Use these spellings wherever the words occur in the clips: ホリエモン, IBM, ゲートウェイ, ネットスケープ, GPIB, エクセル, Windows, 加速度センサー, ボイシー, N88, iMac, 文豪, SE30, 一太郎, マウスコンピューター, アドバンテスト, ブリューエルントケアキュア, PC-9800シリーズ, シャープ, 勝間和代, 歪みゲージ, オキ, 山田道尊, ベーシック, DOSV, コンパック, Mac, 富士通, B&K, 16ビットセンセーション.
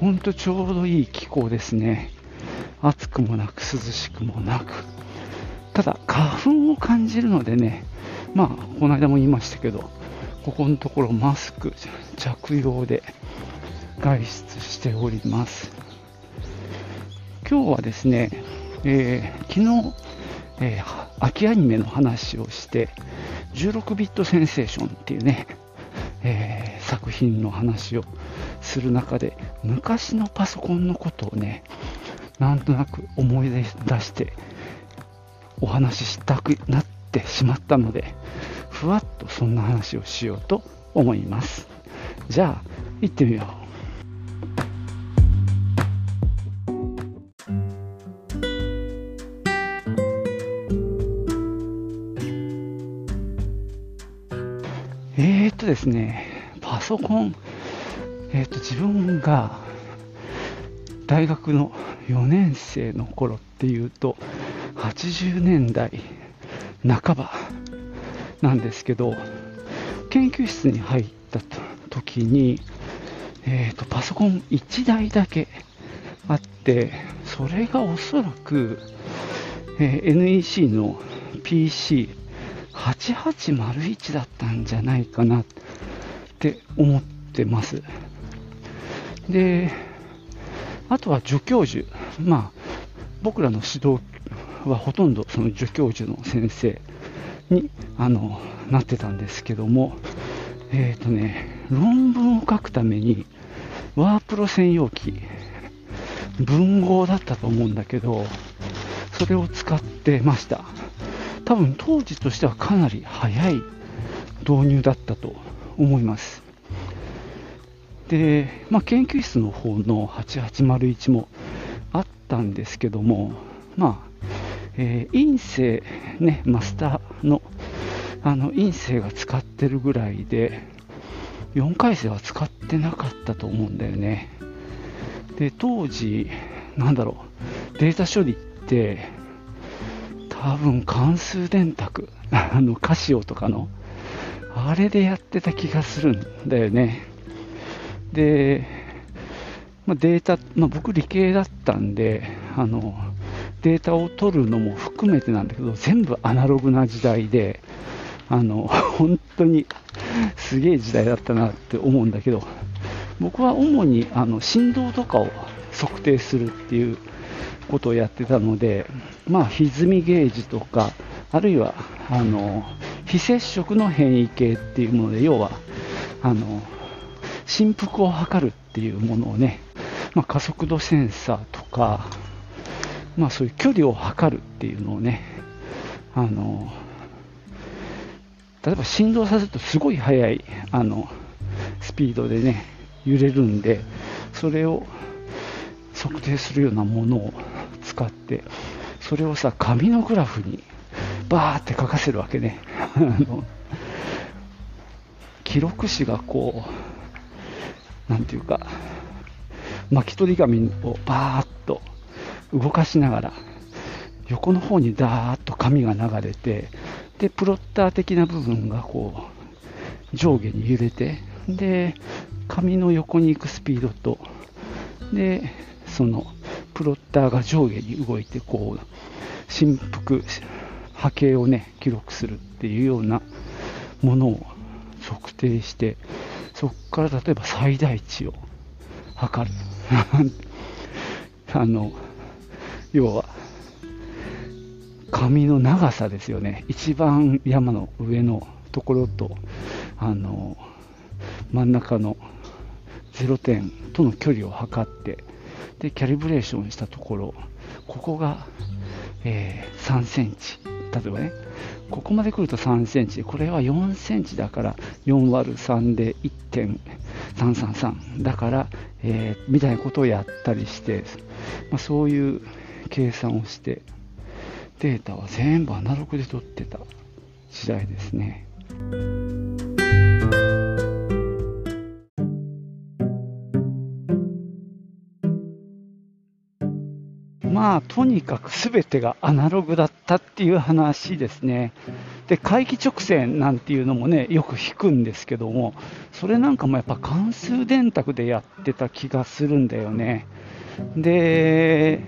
ほんとちょうどいい気候ですね。暑くもなく涼しくもなく、ただ花粉を感じるのでね、まあこの間も言いましたけど、ここのところマスク着用で外出しております。今日はですね、昨日、秋アニメの話をして16ビットセンセーションっていうね、作品の話をする中で昔のパソコンのことをね、なんとなく思い出してお話ししたくなってしまったので、ふわっとそんな話をしようと思います。じゃあ行ってみよう。ですね、パソコン、自分が大学の4年生の頃っていうと80年代半ばなんですけど、研究室に入った時に、パソコン1台だけあって、それがおそらく、NEC の PC-9800 だったんじゃないかなって思ってます。で、あとは助教授、まあ僕らの指導はほとんどその助教授の先生になってたんですけども、論文を書くためにワープロ専用機、文豪だったと思うんだけど、それを使ってました。多分当時としてはかなり早い導入だったと思います。で、研究室の方の8801もあったんですけども、院生ね、マスターの院生が使ってるぐらいで、4回生は使ってなかったと思うんだよね。で、当時データ処理って多分関数電卓カシオとかのあれでやってた気がするんだよね。で、データ、僕理系だったんでデータを取るのも含めてなんだけど、全部アナログな時代で本当にすげえ時代だったなって思うんだけど、僕は主に振動とかを測定するっていうことをやってたので、歪みゲージとか、あるいは非接触の変異系っていうもので、要は振幅を測るっていうものをね、加速度センサーとか、そういう距離を測るっていうのをね、例えば振動させるとすごい速いスピードでね揺れるんで、それを測定するようなものを使って、それを紙のグラフにバーって書かせるわけね記録紙がこう巻き取り紙をバーッと動かしながら横の方にダーッと紙が流れて、でプロッター的な部分がこう上下に揺れて、で紙の横に行くスピードと、でそのプロッターが上下に動いて、こう振幅波形をね記録するっていうようなものを測定して、そこから例えば最大値を測る要は紙の長さですよね。一番山の上のところと真ん中の0点との距離を測って、でキャリブレーションしたところ、ここが、3センチ、例えばねここまで来ると3センチ、これは4センチだから 4÷3 で 1.、333だから、みたいなことをやったりして、まあ、そういう計算をしてデータは全部アナログで取ってた時代ですね。まあとにかく全てがアナログだったっていう話ですね。で回帰直線なんていうのもねよく引くんですけども、それなんかもやっぱ関数電卓でやってた気がするんだよね。で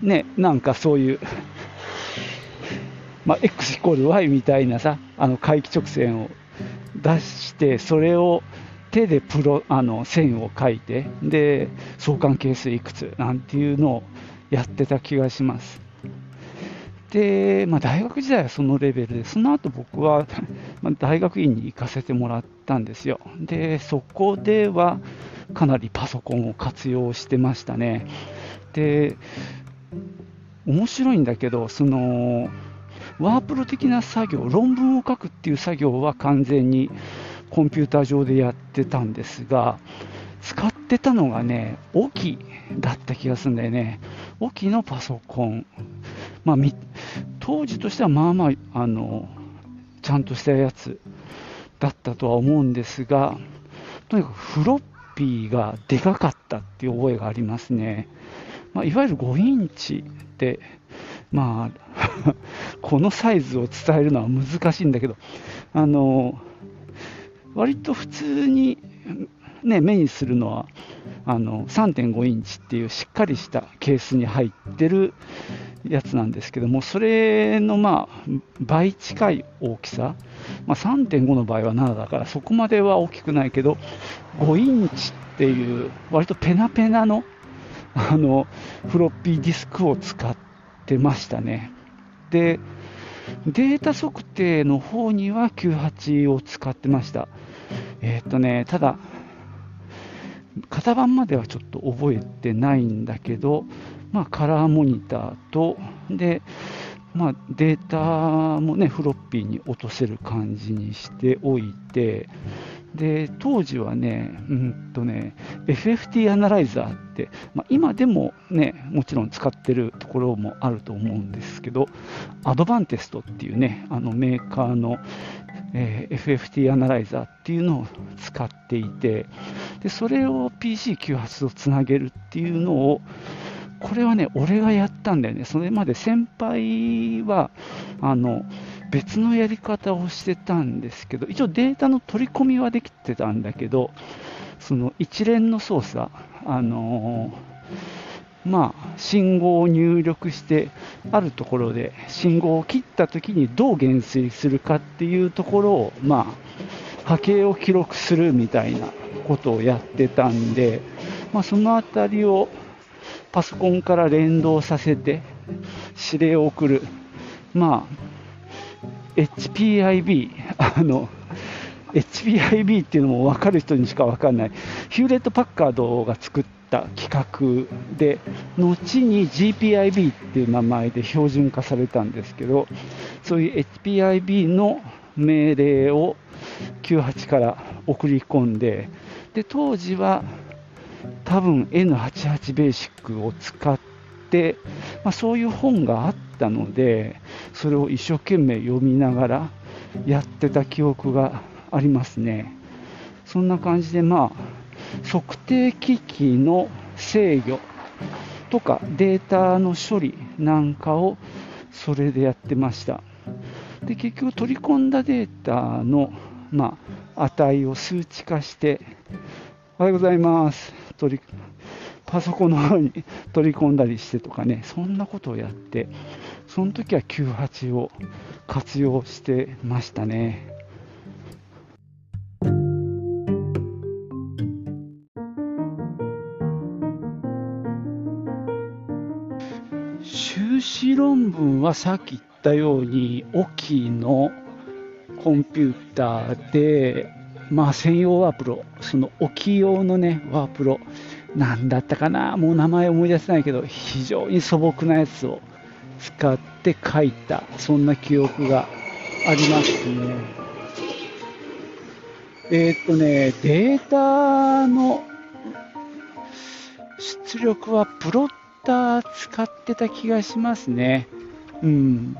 ね、なんかそういう、まあ、x イコール y みたいなさ、あの回帰直線を出してそれを手で線を書いて、で相関係数いくつなんていうのをやってた気がします。で、まあ、大学時代はそのレベルで、その後僕は大学院に行かせてもらったんですよ。でそこではかなりパソコンを活用してましたね。で面白いんだけど、そのワープロ的な作業、論文を書くっていう作業は完全にコンピューター上でやってたんですが、使ってたのがねオキだった気がするんだよね。オキのパソコン、まあ、当時としてはまあまあ、ちゃんとしたやつだったとは思うんですが、とにかくフロッピーがでかかったっていう覚えがありますね。まあ、いわゆる5インチで、まあこのサイズを伝えるのは難しいんだけど、割と普通に、ね、目にするのは3.5 インチっていうしっかりしたケースに入ってるやつなんですけども、それのまあ倍近い大きさ、まあ、3.5 の場合は7だからそこまでは大きくないけど、5インチっていう割とペナペナのフロッピーディスクを使ってましたね。でデータ測定の方には98を使ってました。ただ型番まではちょっと覚えてないんだけど、まあ、カラーモニターとで、まあ、データもねフロッピーに落とせる感じにしておいて、で当時はね、FFT アナライザーって、まあ、今でもねもちろん使ってるところもあると思うんですけど、アドバンテストっていうねメーカーの、FFT アナライザーっていうのを使っていて、でそれを PC-98 とつなげるっていうのを、これはね俺がやったんだよね。それまで先輩は別のやり方をしてたんですけど、一応データの取り込みはできてたんだけど、その一連の操作、まあ信号を入力してあるところで信号を切った時にどう減衰するかっていうところを、まあ波形を記録するみたいなことをやってたんで、まあ、そのあたりをパソコンから連動させて指令を送る、まあ HPIB、HPIB っていうのも分かる人にしか分かんない、ヒューレット・パッカードが作った企画で、後に GPIB っていう名前で標準化されたんですけど、そういう HPIB の命令を98から送り込んで、で当時は多分 N88 ベーシックを使って、まあ、そういう本があったのでそれを一生懸命読みながらやってた記憶がありますね。そんな感じで、まあ、測定機器の制御とかデータの処理なんかをそれでやってました。で結局取り込んだデータの、まあ、値を数値化して、おはようございます、パソコンの方に取り込んだりしてとかね、そんなことをやって、その時は98を活用してましたね。修士論文はさっき言ったようにオキのコンピューターで、まあ、専用ワープロ、そのオキ用のねワープロなんだったかな、もう名前思い出せないけど、非常に素朴なやつを使って書いた、そんな記憶がありますね。データの出力はプロッター使ってた気がしますね。うん。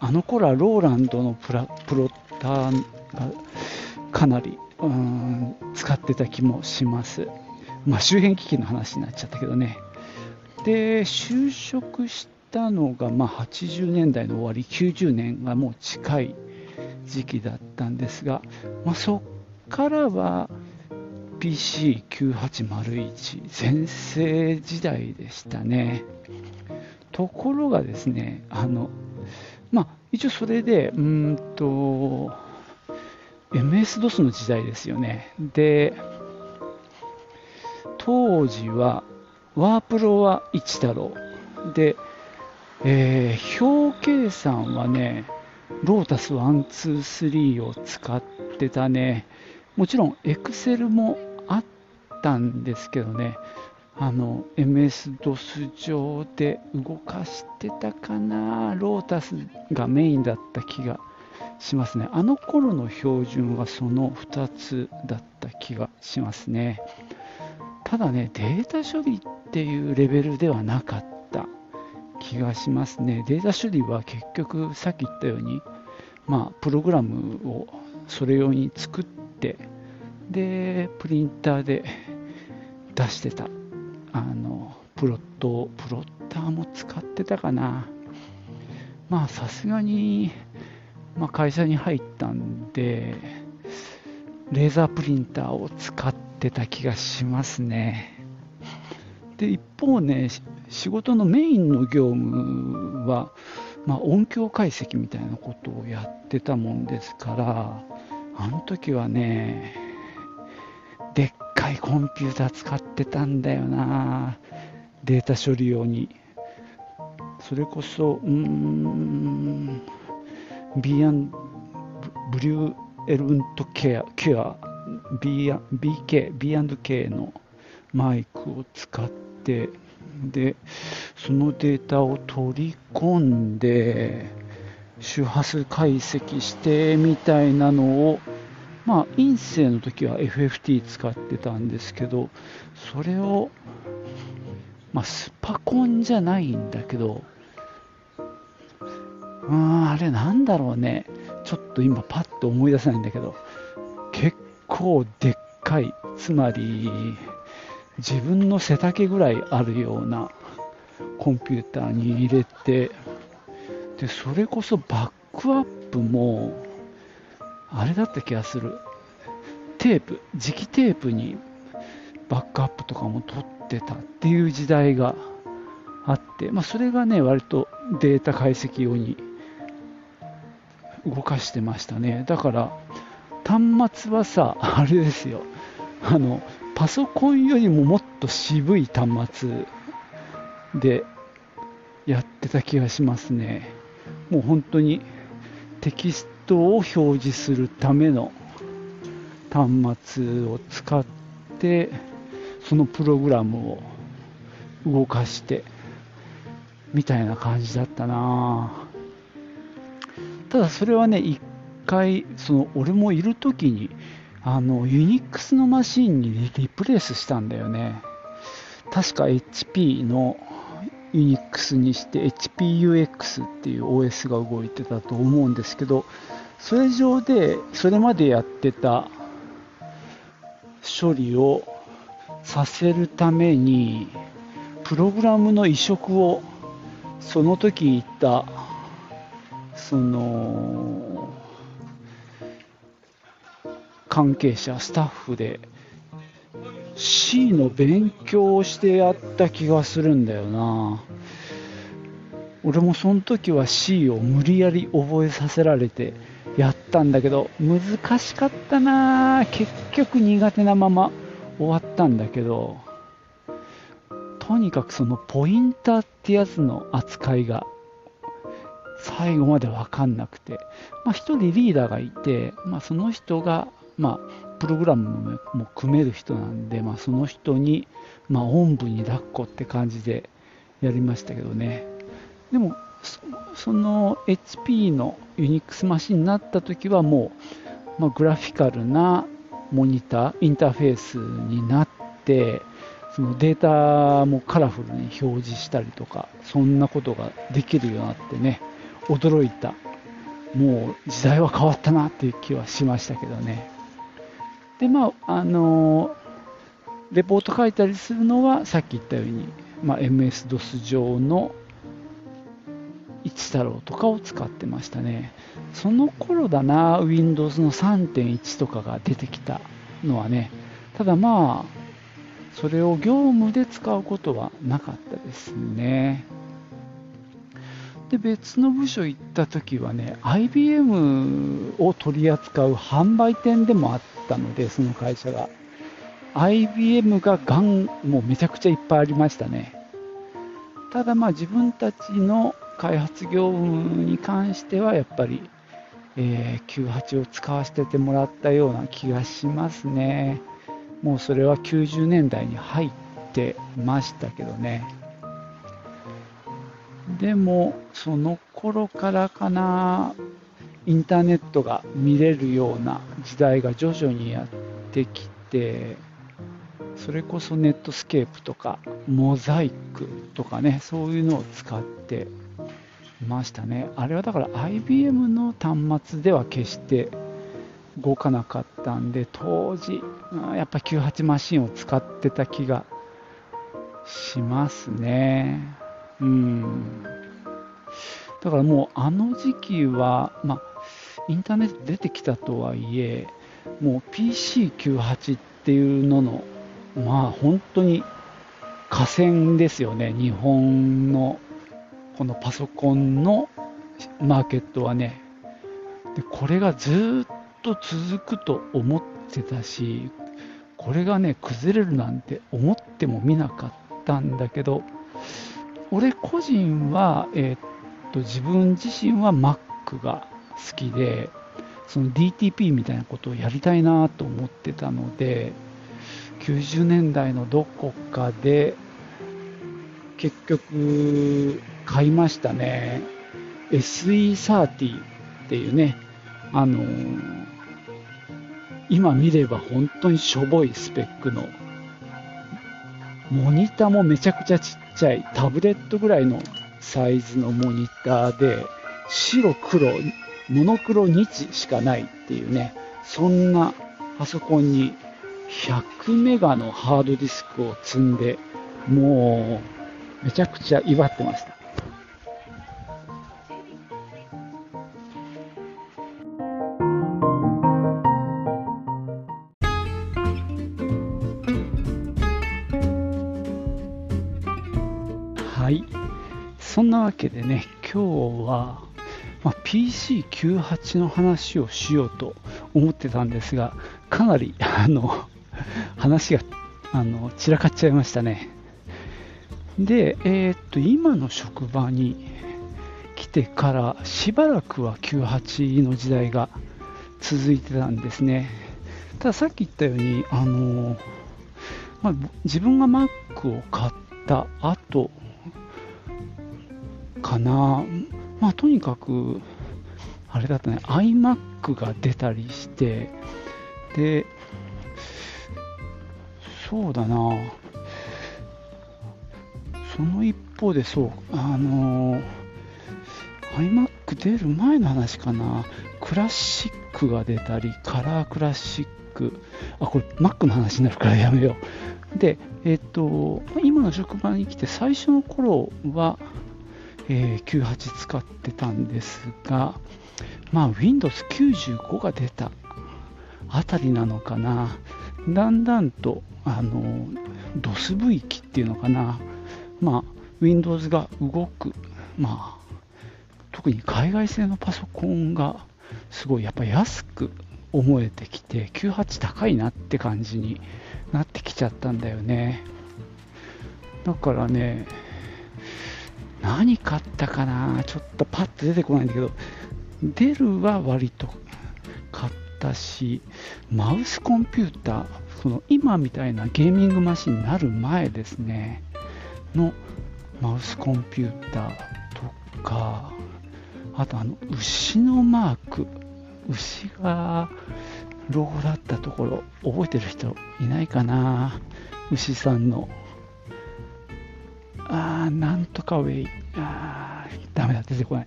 あの頃はローランドのプロッターがかなり、使ってた気もします。まあ、周辺機器の話になっちゃったけどね。で、就職したのが、まあ、80年代の終わり、90年がもう近い時期だったんですが、まあ、そっからは PC-9801 全盛時代でしたね。ところがですね、まあ、一応それでMS-DOS の時代ですよね。で、当時はワープロは一太郎で、表計算はねロータス123を使ってたね。もちろんエクセルもあったんですけどね、MS-DOS 上で動かしてたかな。ロータスがメインだった気がしますね。あの頃の標準はその2つだった気がしますね。ただね、データ処理っていうレベルではなかった気がしますね。データ処理は結局さっき言ったように、まあ、プログラムをそれ用に作ってでプリンターで出してた、プロッターも使ってたかな。まあさすがに、まあ、会社に入ったんでレーザープリンターを使ってた気がしますね。で一方ね、仕事のメインの業務は、まあ、音響解析みたいなことをやってたもんですから、あの時はねでっかいコンピューター使ってたんだよな、データ処理用に。それこそブリューエルントケアキュア B&K のマイクを使って、でそのデータを取り込んで周波数解析してみたいなのを、まあ院生の時は FFT 使ってたんですけど、それを、まあ、スパコンじゃないんだけど、あれなんだろうね、ちょっと今パッと思い出せないんだけど、結構でっかい、つまり自分の背丈ぐらいあるようなコンピューターに入れて、でそれこそバックアップもあれだった気がする。磁気テープにバックアップとかも取ってたっていう時代があって、まあ、それがね割とデータ解析用に動かしてましたね。だから端末はさ、あれですよ、パソコンよりももっと渋い端末でやってた気がしますね。もう本当にテキストを表示するための端末を使ってそのプログラムを動かしてみたいな感じだったな。ただそれはね、一回俺もいる時にUnix のマシンにリプレイスしたんだよね。確か HP の Unix にして HP-UX っていう OS が動いてたと思うんですけど、それ上でそれまでやってた処理をさせるためにプログラムの移植をその時言った関係者スタッフで C の勉強をしてやった気がするんだよな。俺もその時は C を無理やり覚えさせられてやったんだけど、難しかったな。結局苦手なまま終わったんだけど、とにかくそのポインターってやつの扱いが最後まで分かんなくて、まあ、一人リーダーがいて、まあ、その人がまあ、プログラムも組める人なんで、まあ、その人に、まあ、おんぶに抱っこって感じでやりましたけどね。でもその HP の Unix マシンになった時はもう、まあ、グラフィカルなモニターインターフェースになって、そのデータもカラフルに表示したりとか、そんなことができるようになってね、驚いた。もう時代は変わったなっていう気はしましたけどね。で、まあレポート書いたりするのはさっき言ったように、MS-DOS 上の一太郎とかを使ってましたね。その頃だな、 Windows の 3.1 とかが出てきたのはね。ただまあそれを業務で使うことはなかったですね。で、別の部署行った時はね、 IBM を取り扱う販売店でもあったので、その会社が IBM がもうめちゃくちゃいっぱいありましたね。ただまあ自分たちの開発業務に関してはやっぱり、98を使わせてもらったような気がしますね。もうそれは90年代に入ってましたけどね。でもその頃からかな、インターネットが見れるような時代が徐々にやってきて、それこそネットスケープとかモザイクとかね、そういうのを使ってましたね。あれはだから IBM の端末では決して動かなかったんで、当時やっぱ98マシンを使ってた気がしますね。だからもうあの時期は、インターネット出てきたとはいえ、もう PC98 っていうのの、本当に下線ですよね。日本のこのパソコンのマーケットはね。で、これがずっと続くと思ってたし、これがね崩れるなんて思ってもみなかったんだけど、俺個人は、自分自身は Mac が好きで、その DTP みたいなことをやりたいなと思ってたので、90年代のどこかで結局買いましたね。 SE30 っていうね、今見れば本当にしょぼいスペックの、モニターもめちゃくちゃちっちゃいタブレットぐらいのサイズのモニターで、白黒モノクロ日しかないっていうね、そんなパソコンに100メガのハードディスクを積んで、もうめちゃくちゃ威張ってました。そんなわけでね、今日は、PC98 の話をしようと思ってたんですが、かなり話が散らかっちゃいましたね。で、今の職場に来てからしばらくは98の時代が続いてたんですね。たださっき言ったように、自分が Mac を買った後かな、とにかくあれだったね、 iMac が出たりして、で、そうだな、その一方で、そう、iMac 出る前の話かな、クラシックが出たり、カラークラシック、これ Mac の話になるからやめよう。で、今の職場に来て最初の頃は98使ってたんですが、Windows 95が出たあたりなのかな、だんだんとDOSV 機っていうのかな、Windows が動く、特に海外製のパソコンがすごいやっぱ安く思えてきて、98高いなって感じになってきちゃったんだよね。だからね、何買ったかな、ちょっとパッと出てこないんだけど、デルは割と買ったし、マウスコンピューター、その今みたいなゲーミングマシンになる前ですねのマウスコンピューターとか、あと牛のマーク、牛が老後だったところ覚えてる人いないかな。牛さんのなんとかウェイ、ダメだ、出てこない。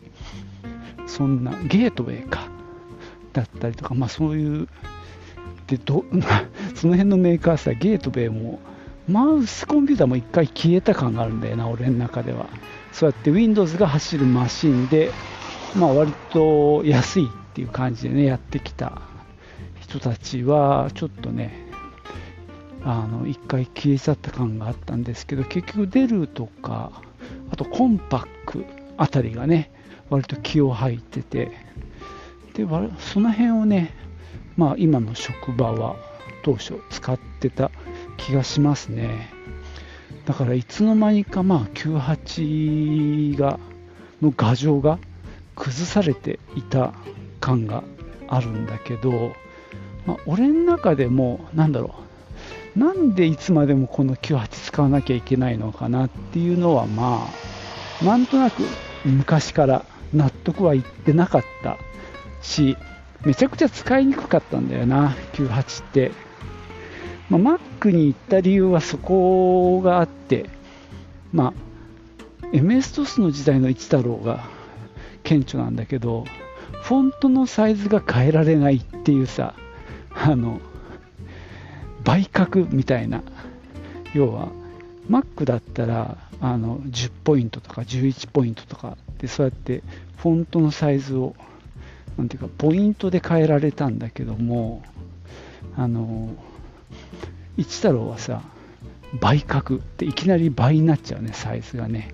そんなゲートウェイかだったりとか、まあそういうでその辺のメーカーさ、ゲートウェイもマウスコンピューターも一回消えた感があるんだよな、俺の中では。そうやって Windows が走るマシンで、まあ割と安いっていう感じでねやってきた人たちはちょっとね一回消えちゃった感があったんですけど、結局デルとかあとコンパックあたりがね割と気を吐いてて、でその辺をね、まあ今の職場は当初使ってた気がしますね。だからいつの間にかまあ98がの牙城が崩されていた感があるんだけど、まあ、俺の中でもなんでいつまでもこの98使わなきゃいけないのかなっていうのは、まあなんとなく昔から納得はいってなかったし、めちゃくちゃ使いにくかったんだよな98って。まあ、Mac に行った理由はそこがあって、まあ MS-DOS の時代の一太郎が顕著なんだけど、フォントのサイズが変えられないっていうさ、倍角みたいな、要は Mac だったら10ポイントとか11ポイントとかで、そうやってフォントのサイズをなんていうかポイントで変えられたんだけども、一太郎はさ倍角っていきなり倍になっちゃうね、サイズがね。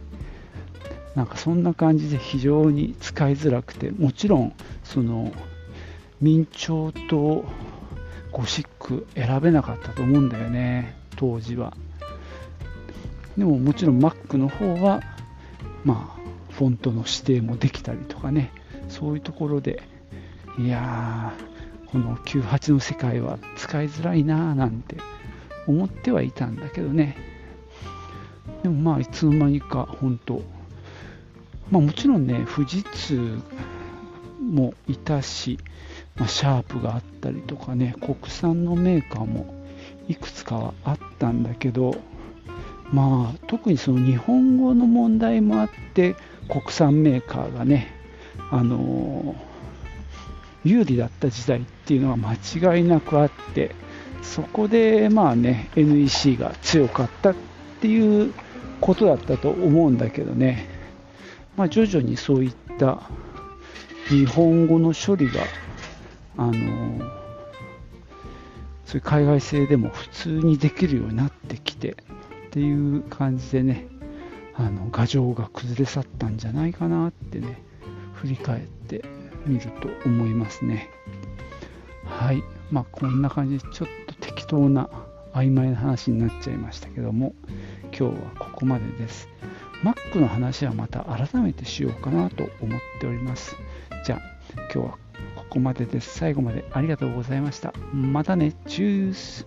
なんかそんな感じで非常に使いづらくて、もちろんその明朝とゴシック選べなかったと思うんだよね当時は。でももちろん Mac の方はまあフォントの指定もできたりとかね、そういうところでいやーこの98の世界は使いづらいなーなんて思ってはいたんだけどね。でもまあいつの間にか本当、まあ、もちろんね富士通もいたし、まあ、シャープがあったりとかね、国産のメーカーもいくつかはあったんだけど、まあ特にその日本語の問題もあって国産メーカーがね有利だった時代っていうのは間違いなくあって、そこでまあね NEC が強かったっていうことだったと思うんだけどね。まあ徐々にそういった日本語の処理がそういう海外製でも普通にできるようになってきてっていう感じでね、牙城が崩れ去ったんじゃないかなってね振り返ってみると思いますね。はい、まあこんな感じでちょっと適当な曖昧な話になっちゃいましたけども、今日はここまでです。Mac の話はまた改めてしようかなと思っております。じゃあ今日はここまでです。最後までありがとうございました。またね、チュース。